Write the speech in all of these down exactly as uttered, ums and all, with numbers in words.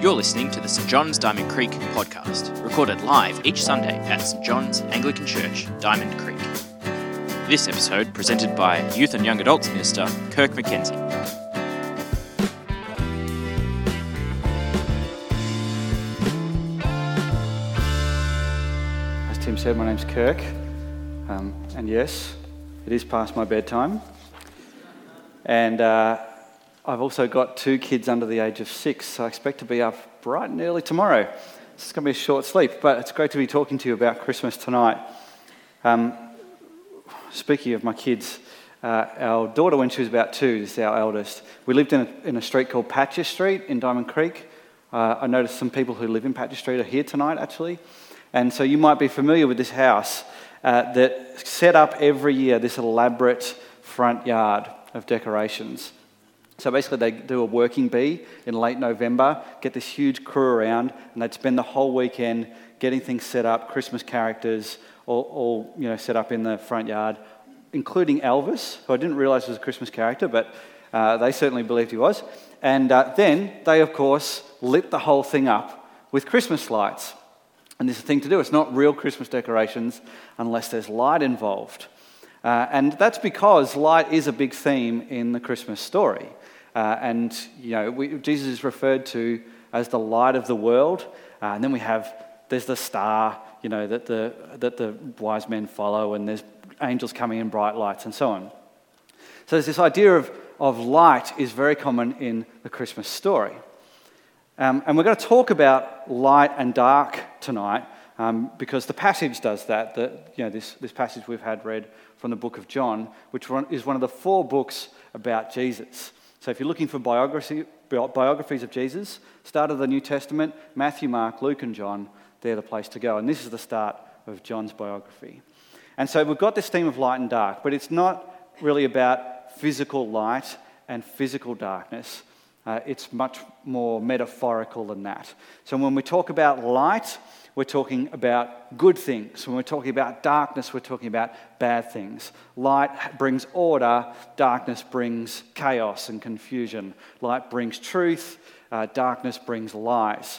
You're listening to the St John's Diamond Creek podcast, recorded live each Sunday at St John's Anglican Church, Diamond Creek. This episode presented by Youth and Young Adults Minister Kirk McKenzie. As Tim said, my name's Kirk, um, and yes, it is past my bedtime, and uh, I've also got two kids under the age of six, so I expect to be up bright and early tomorrow. This is going to be a short sleep, but it's great to be talking to you about Christmas tonight. Um, speaking of my kids, uh, our daughter, when she was about two, this is our eldest, we lived in a, in a street called Patches Street in Diamond Creek. Uh, I noticed some people who live in Patches Street are here tonight, actually. And so you might be familiar with this house uh, that set up every year this elaborate front yard of decorations. So basically they do a working bee in late November, get this huge crew around, and they'd spend the whole weekend getting things set up, Christmas characters, all, all you know, set up in the front yard, including Elvis, who I didn't realise was a Christmas character, but uh, they certainly believed he was. And uh, then they, of course, lit the whole thing up with Christmas lights. And this is a thing to do. It's not real Christmas decorations unless there's light involved. Uh, and that's because light is a big theme in the Christmas story. Uh, and, you know, we, Jesus is referred to as the light of the world. Uh, and then we have, there's the star, you know, that the that the wise men follow, and there's angels coming in bright lights and so on. So there's this idea of, of light is very common in the Christmas story. Um, and we're going to talk about light and dark tonight um, because the passage does that. The, you know, this, this passage we've had read from the book of John, which is one of the four books about Jesus. So if you're looking for biography, biographies of Jesus, start of the New Testament, Matthew, Mark, Luke and John, they're the place to go. And this is the start of John's biography. And so we've got this theme of light and dark, but it's not really about physical light and physical darkness. Uh, it's much more metaphorical than that. So when we talk about light, we're talking about good things. When we're talking about darkness, we're talking about bad things. Light brings order. Darkness brings chaos and confusion. Light brings truth. Uh, darkness brings lies.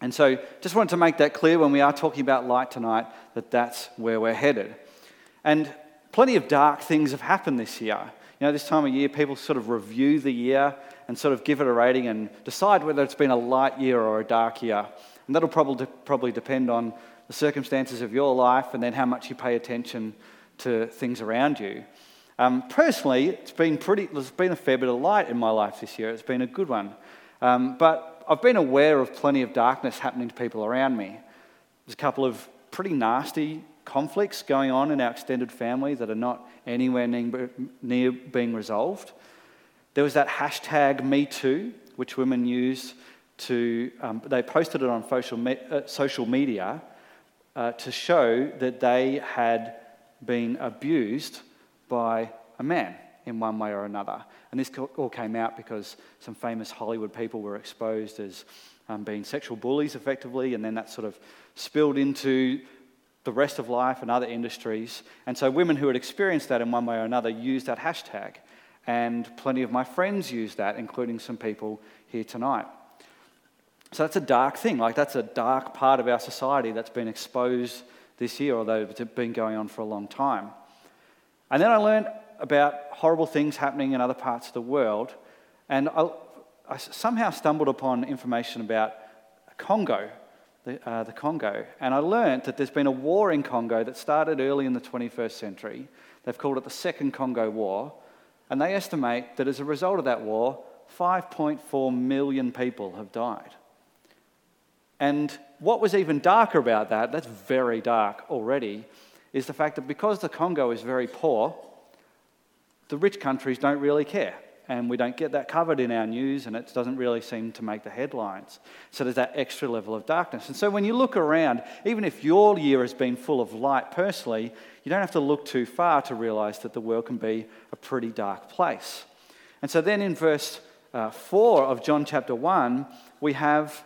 And so just wanted to make that clear when we are talking about light tonight, that that's where we're headed. And plenty of dark things have happened this year. You know, this time of year, people sort of review the year and sort of give it a rating and decide whether it's been a light year or a dark year. And that'll probably probably depend on the circumstances of your life and then how much you pay attention to things around you. Um, personally, it's been pretty. There's been a fair bit of light in my life this year. It's been a good one. Um, but I've been aware of plenty of darkness happening to people around me. There's a couple of pretty nasty conflicts going on in our extended family that are not anywhere near being resolved. There was that hashtag Me Too, which women used to, um, they posted it on social, me- uh, social media uh, to show that they had been abused by a man in one way or another. And this all came out because some famous Hollywood people were exposed as um, being sexual bullies, effectively, and then that sort of spilled into the rest of life and other industries. And so women who had experienced that in one way or another used that hashtag. And plenty of my friends used that, including some people here tonight. So that's a dark thing. Like, that's a dark part of our society that's been exposed this year, although it's been going on for a long time. And then I learned about horrible things happening in other parts of the world, and I, I somehow stumbled upon information about Congo, the, uh, the Congo. And I learned that there's been a war in Congo that started early in the twenty-first century. They've called it the Second Congo War, and they estimate that as a result of that war, five point four million people have died. And what was even darker about that, that's very dark already, is the fact that because the Congo is very poor, the rich countries don't really care. And we don't get that covered in our news, and it doesn't really seem to make the headlines. So there's that extra level of darkness. And so when you look around, even if your year has been full of light personally, you don't have to look too far to realise that the world can be a pretty dark place. And so then in verse uh, four of John chapter one, we have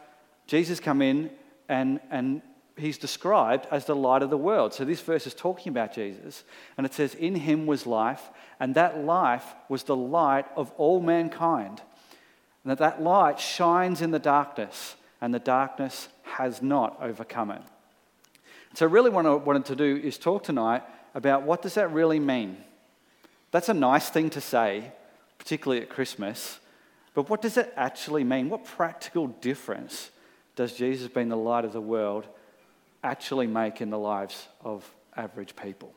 Jesus come in and, and he's described as the light of the world. So this verse is talking about Jesus, and it says, "In him was life, and that life was the light of all mankind." and that that light shines in the darkness, and the darkness has not overcome it. So really what I wanted to do is talk tonight about what does that really mean. That's a nice thing to say, particularly at Christmas, but what does it actually mean? What practical difference does Jesus being the light of the world actually make in the lives of average people?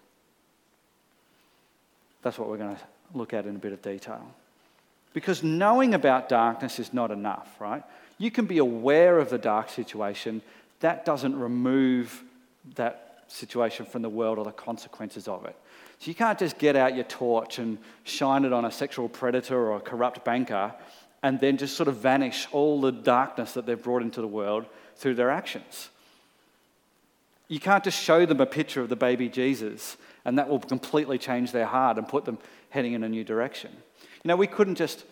That's what we're going to look at in a bit of detail. Because knowing about darkness is not enough, right? You can be aware of the dark situation. That doesn't remove that situation from the world or the consequences of it. So you can't just get out your torch and shine it on a sexual predator or a corrupt banker and then just sort of vanish all the darkness that they've brought into the world through their actions. You can't just show them a picture of the baby Jesus and that will completely change their heart and put them heading in a new direction. You know, we couldn't just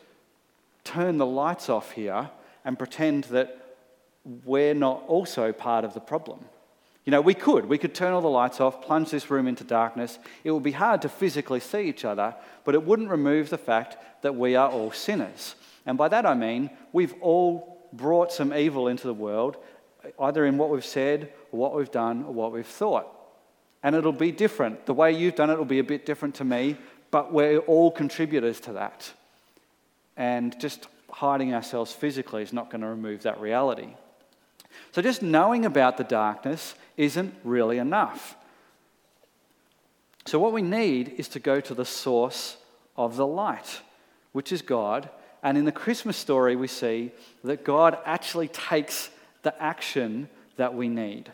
turn the lights off here and pretend that we're not also part of the problem. You know, we could. We could turn all the lights off, plunge this room into darkness. It would be hard to physically see each other, but it wouldn't remove the fact that we are all sinners. And by that I mean we've all brought some evil into the world, either in what we've said, or what we've done, or what we've thought. And it'll be different. The way you've done it will be a bit different to me, but we're all contributors to that. And just hiding ourselves physically is not going to remove that reality. So just knowing about the darkness isn't really enough. So what we need is to go to the source of the light, which is God. And in the Christmas story, we see that God actually takes the action that we need.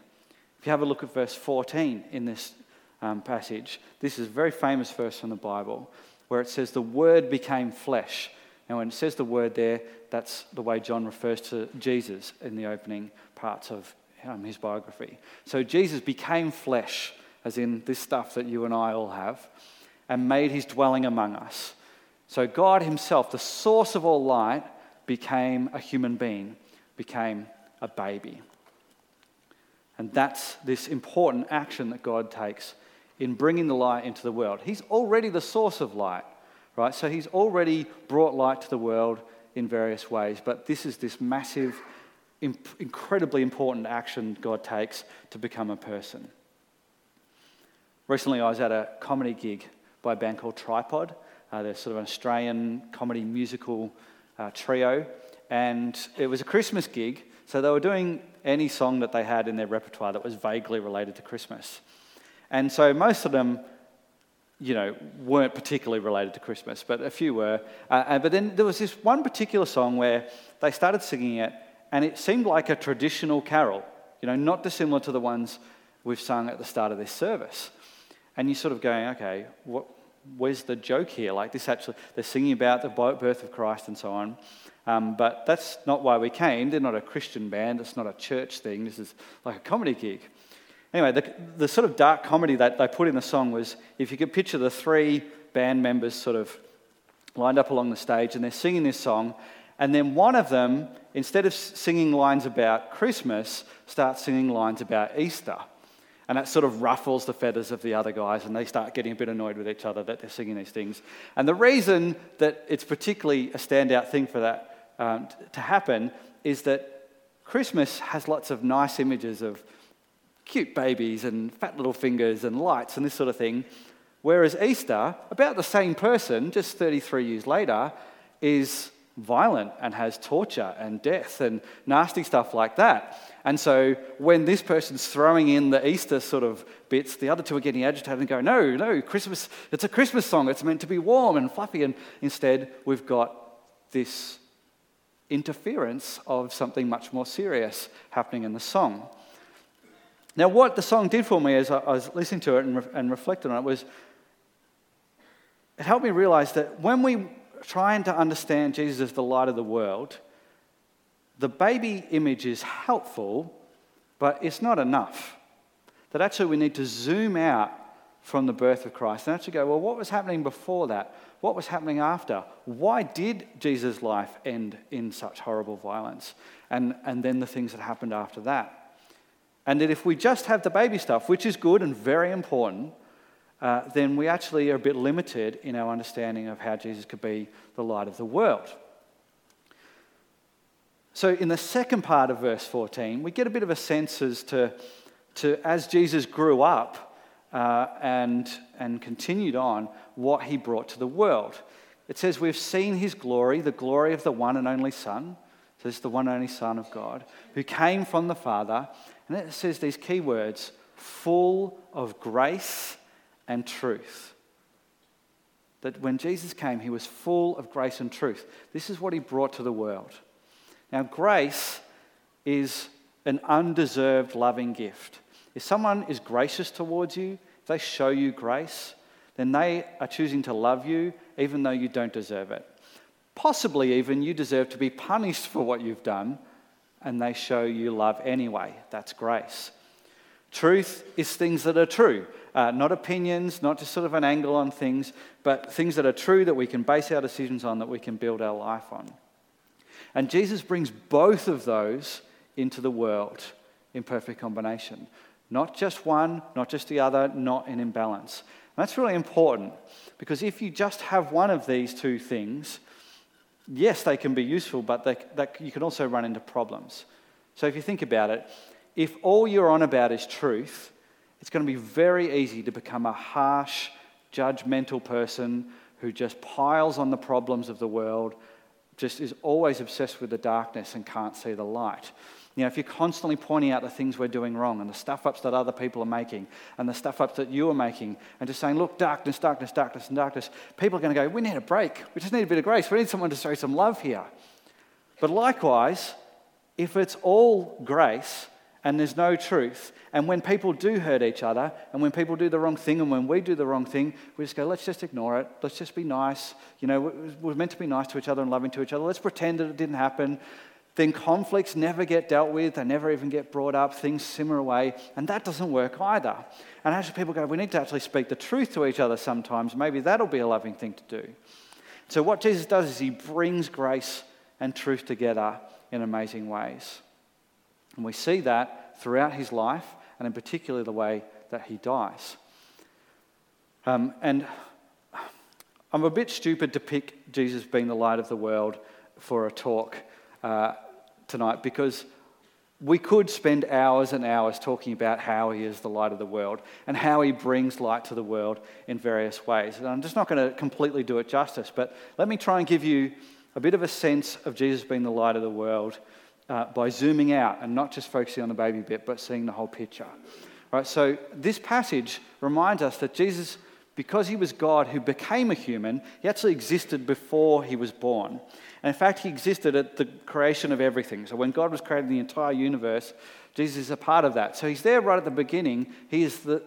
If you have a look at verse fourteen in this um, passage, this is a very famous verse from the Bible where it says, the Word became flesh. Now when it says the Word there, that's the way John refers to Jesus in the opening parts of um, his biography. So Jesus became flesh, as in this stuff that you and I all have, and made his dwelling among us. So God himself, the source of all light, became a human being, became a baby. And that's this important action that God takes in bringing the light into the world. He's already the source of light, right? So he's already brought light to the world in various ways, but this is this massive, imp- incredibly important action God takes to become a person. Recently, I was at a comedy gig by a band called Tripod. Uh, they're sort of an Australian comedy musical uh, trio, and it was a Christmas gig, so they were doing any song that they had in their repertoire that was vaguely related to Christmas. And so most of them, you know, weren't particularly related to Christmas, but a few were. Uh, but then there was this one particular song where they started singing it, and it seemed like a traditional carol, you know, not dissimilar to the ones we've sung at the start of this service. And you're sort of going, okay, what, where's the joke here? Like this actually, they're singing about the birth of Christ and so on. Um, but that's not why we came. They're not a Christian band. It's not a church thing. This is like a comedy gig. Anyway, the, the sort of dark comedy that they put in the song was, if you could picture the three band members sort of lined up along the stage and they're singing this song, and then one of them, instead of singing lines about Christmas, starts singing lines about Easter. And that sort of ruffles the feathers of the other guys, and they start getting a bit annoyed with each other that they're singing these things. And the reason that it's particularly a standout thing for that Um, t- to happen is that Christmas has lots of nice images of cute babies and fat little fingers and lights and this sort of thing, whereas Easter, about the same person, just thirty-three years later, is violent and has torture and death and nasty stuff like that. And so when this person's throwing in the Easter sort of bits, the other two are getting agitated and go, no, no, Christmas, it's a Christmas song, it's meant to be warm and fluffy, and instead we've got this interference of something much more serious happening in the song. Now, what the song did for me as I was listening to it and, re- and reflected on it was, it helped me realize that when we trying to understand Jesus as the light of the world, the baby image is helpful, but it's not enough. That actually we need to zoom out from the birth of Christ and actually go, well, what was happening before that? What was happening after? Why did Jesus' life end in such horrible violence? And and then the things that happened after that. And that if we just have the baby stuff, which is good and very important, uh, then we actually are a bit limited in our understanding of how Jesus could be the light of the world. So in the second part of verse fourteen, we get a bit of a sense as to, to as Jesus grew up uh, and, and continued on, what he brought to the world. It says, we've seen his glory, the glory of the one and only Son. So this is the one and only Son of God, who came from the Father. And it says these key words, full of grace and truth. That when Jesus came, he was full of grace and truth. This is what he brought to the world. Now, grace is an undeserved loving gift. If someone is gracious towards you, if they show you grace, then they are choosing to love you even though you don't deserve it. Possibly even you deserve to be punished for what you've done, and they show you love anyway. That's grace. Truth is things that are true, uh, not opinions, not just sort of an angle on things, but things that are true that we can base our decisions on, that we can build our life on. And Jesus brings both of those into the world in perfect combination. Not just one, not just the other, not in imbalance. And that's really important, because if you just have one of these two things, yes, they can be useful, but they, that you can also run into problems. So if you think about it, if all you're on about is truth, it's going to be very easy to become a harsh, judgmental person who just piles on the problems of the world, just is always obsessed with the darkness and can't see the light. You know, if you're constantly pointing out the things we're doing wrong and the stuff-ups that other people are making and the stuff-ups that you are making and just saying, look, darkness, darkness, darkness, and darkness, people are going to go, we need a break. We just need a bit of grace. We need someone to show some love here. But likewise, if it's all grace and there's no truth, and when people do hurt each other, and when people do the wrong thing, and when we do the wrong thing, we just go, let's just ignore it, let's just be nice, you know, we're meant to be nice to each other and loving to each other, let's pretend that it didn't happen, then conflicts never get dealt with, they never even get brought up, things simmer away, and that doesn't work either. And actually people go, we need to actually speak the truth to each other sometimes, maybe that'll be a loving thing to do. So what Jesus does is he brings grace and truth together in amazing ways. And we see that throughout his life, and in particular the way that he dies. Um, and I'm a bit stupid to pick Jesus being the light of the world for a talk uh, tonight, because we could spend hours and hours talking about how he is the light of the world and how he brings light to the world in various ways. And I'm just not going to completely do it justice, but let me try and give you a bit of a sense of Jesus being the light of the world Uh, by zooming out and not just focusing on the baby bit, but seeing the whole picture. All right, so this passage reminds us that Jesus, because he was God who became a human, he actually existed before he was born. And in fact, he existed at the creation of everything. So when God was creating the entire universe, Jesus is a part of that. So he's there right at the beginning. He is the,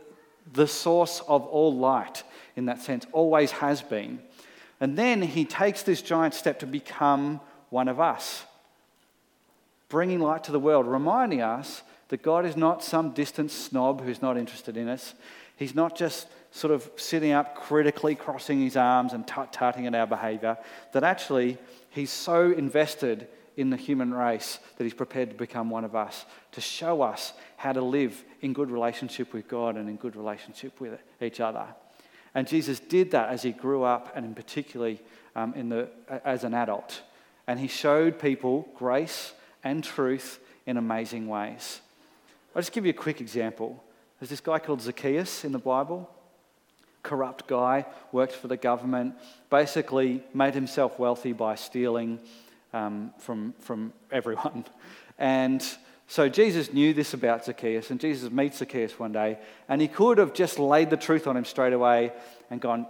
the source of all light in that sense, always has been. And then he takes this giant step to become one of us, bringing light to the world, reminding us that God is not some distant snob who's not interested in us. He's not just sort of sitting up critically, crossing his arms and tut-tutting at our behaviour, that actually he's so invested in the human race that he's prepared to become one of us, to show us how to live in good relationship with God and in good relationship with each other. And Jesus did that as he grew up, and in particularly um, in the, as an adult. And he showed people grace and truth in amazing ways. I'll just give you a quick example. There's this guy called Zacchaeus in the Bible. Corrupt guy, worked for the government, basically made himself wealthy by stealing um, from, from everyone. And so Jesus knew this about Zacchaeus, and Jesus meets Zacchaeus one day, and he could have just laid the truth on him straight away and gone,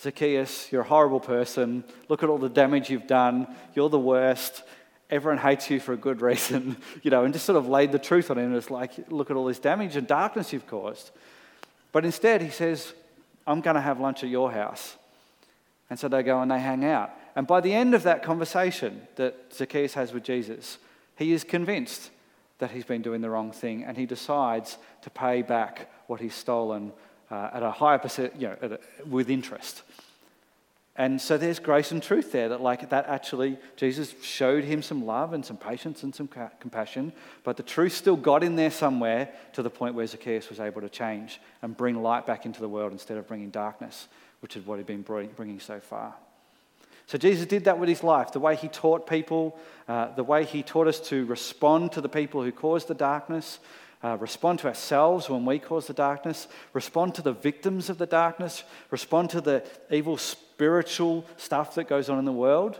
Zacchaeus, you're a horrible person. Look at all the damage you've done. You're the worst. Everyone hates you for a good reason, you know, and just sort of laid the truth on him. It's like, look at all this damage and darkness you've caused. But instead, he says, I'm going to have lunch at your house. And so they go and they hang out. And by the end of that conversation that Zacchaeus has with Jesus, he is convinced that he's been doing the wrong thing, and he decides to pay back what he's stolen uh, at a higher percent, you know, at a, with interest. And so there's grace and truth there, that like that actually Jesus showed him some love and some patience and some compassion, but the truth still got in there somewhere, to the point where Zacchaeus was able to change and bring light back into the world instead of bringing darkness, which is what he'd been bringing so far. So Jesus did that with his life, the way he taught people, uh, the way he taught us to respond to the people who caused the darkness, uh, respond to ourselves when we cause the darkness, respond to the victims of the darkness, respond to the evil spiritual stuff that goes on in the world.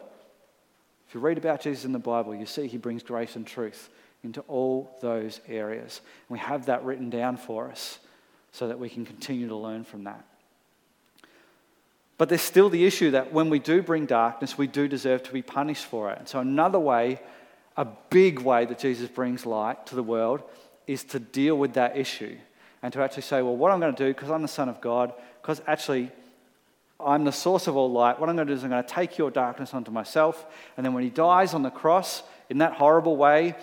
If you read about Jesus in the Bible, you see he brings grace and truth into all those areas. And we have that written down for us so that we can continue to learn from that. But there's still the issue that when we do bring darkness, we do deserve to be punished for it. And so another way, a big way that Jesus brings light to the world is to deal with that issue and to actually say, well, what I'm going to do, because I'm the Son of God, because actually I'm the source of all light, what I'm going to do is I'm going to take your darkness onto myself, and then when he dies on the cross in that horrible way,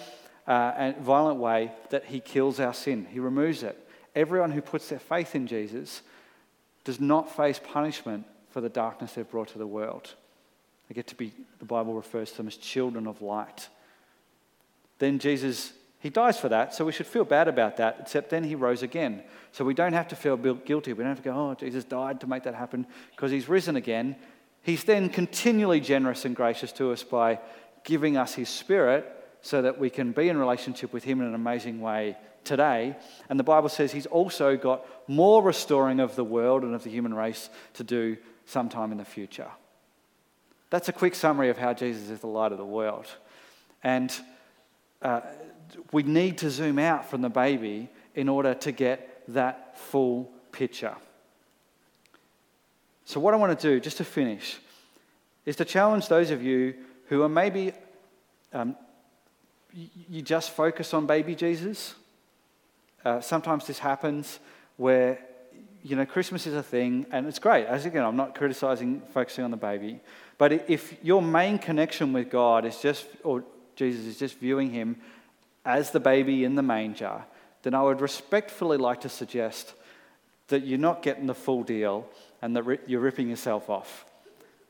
uh, and violent way, that he kills our sin, he removes it. Everyone who puts their faith in Jesus does not face punishment for the darkness they've brought to the world. They get to be, the Bible refers to them as children of light. Then Jesus, he dies for that, so we should feel bad about that, except then he rose again. So we don't have to feel guilty. We don't have to go, oh, Jesus died to make that happen, because he's risen again. He's then continually generous and gracious to us by giving us his Spirit so that we can be in relationship with him in an amazing way today. And the Bible says he's also got more restoring of the world and of the human race to do sometime in the future. That's a quick summary of how Jesus is the light of the world. And uh, we need to zoom out from the baby in order to get that full picture. So what I want to do, just to finish, is to challenge those of you who are maybe, um, you just focus on baby Jesus. Uh, sometimes this happens where, you know, Christmas is a thing, and it's great. As again, I'm not criticizing focusing on the baby, but if your main connection with God is just, or Jesus is just viewing him as the baby in the manger, then I would respectfully like to suggest that you're not getting the full deal and that you're ripping yourself off.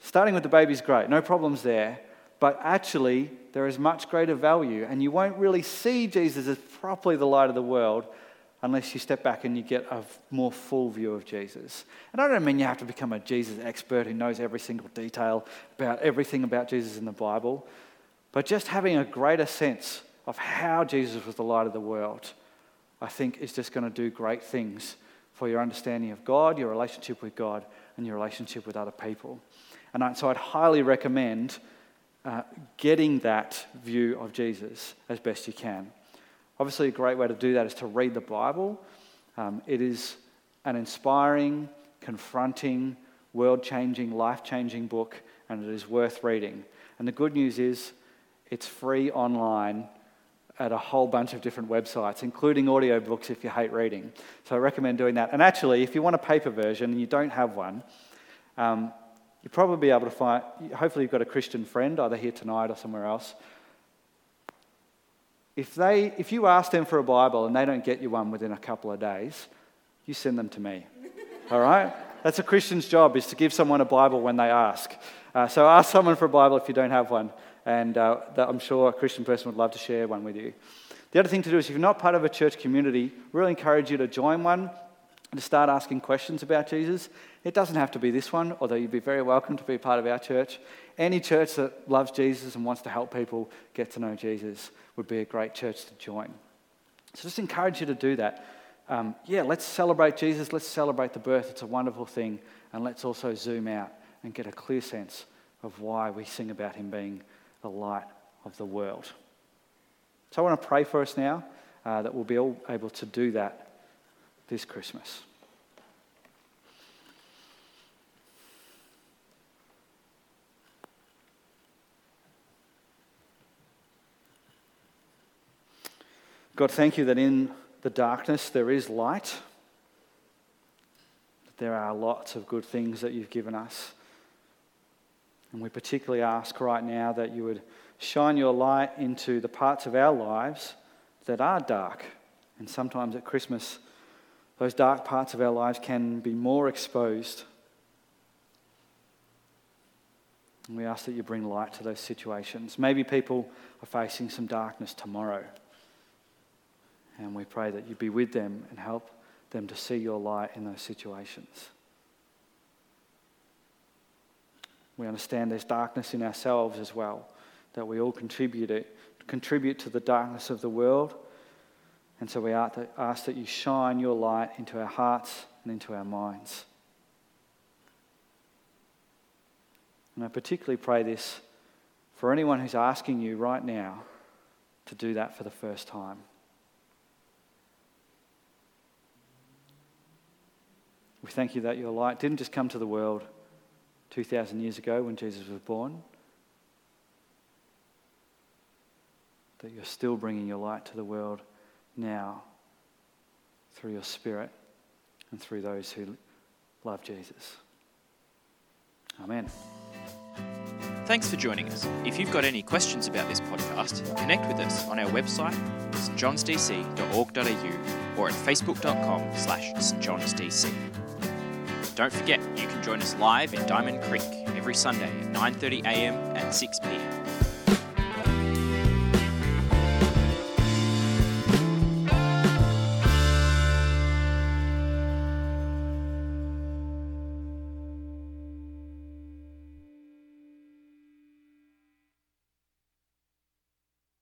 Starting with the baby's great, no problems there, but actually there is much greater value, and you won't really see Jesus as properly the light of the world unless you step back and you get a more full view of Jesus. And I don't mean you have to become a Jesus expert who knows every single detail about everything about Jesus in the Bible, but just having a greater sense of how Jesus was the light of the world, I think, is just going to do great things for your understanding of God, your relationship with God, and your relationship with other people. And so I'd highly recommend uh, getting that view of Jesus as best you can. Obviously, a great way to do that is to read the Bible. Um, it is an inspiring, confronting, world-changing, life-changing book, and it is worth reading. And the good news is it's free online at a whole bunch of different websites, including audiobooks if you hate reading. So I recommend doing that. And actually, if you want a paper version and you don't have one, um, you'll probably be able to find, hopefully you've got a Christian friend, either here tonight or somewhere else. If they, if you ask them for a Bible and they don't get you one within a couple of days, you send them to me, all right? That's a Christian's job, is to give someone a Bible when they ask. Uh, so ask someone for a Bible if you don't have one, and uh, that I'm sure a Christian person would love to share one with you. The other thing to do is, if you're not part of a church community, really encourage you to join one and to start asking questions about Jesus. It doesn't have to be this one, although you'd be very welcome to be part of our church. Any church that loves Jesus and wants to help people get to know Jesus would be a great church to join. So just encourage you to do that. Um, yeah, let's celebrate Jesus. Let's celebrate the birth. It's a wonderful thing. And let's also zoom out and get a clear sense of why we sing about him being the light of the world. So I want to pray for us now uh, that we'll be all able to do that this Christmas. God, thank you that in the darkness there is light. There are lots of good things that you've given us. And we particularly ask right now that you would shine your light into the parts of our lives that are dark. And sometimes at Christmas, those dark parts of our lives can be more exposed. And we ask that you bring light to those situations. Maybe people are facing some darkness tomorrow. And we pray that you be with them and help them to see your light in those situations. We understand there's darkness in ourselves as well, that we all contribute it, contribute to the darkness of the world. And so we ask that you shine your light into our hearts and into our minds. And I particularly pray this for anyone who's asking you right now to do that for the first time. We thank you that your light didn't just come to the world two thousand years ago when Jesus was born, that you're still bringing your light to the world now through your Spirit and through those who love Jesus. Amen. Thanks for joining us. If you've got any questions about this podcast, connect with us on our website, st johns d c dot org dot a u, or at facebook dot com slash st johns d c. Don't forget, you can join us live in Diamond Creek every Sunday at nine thirty a m and six p m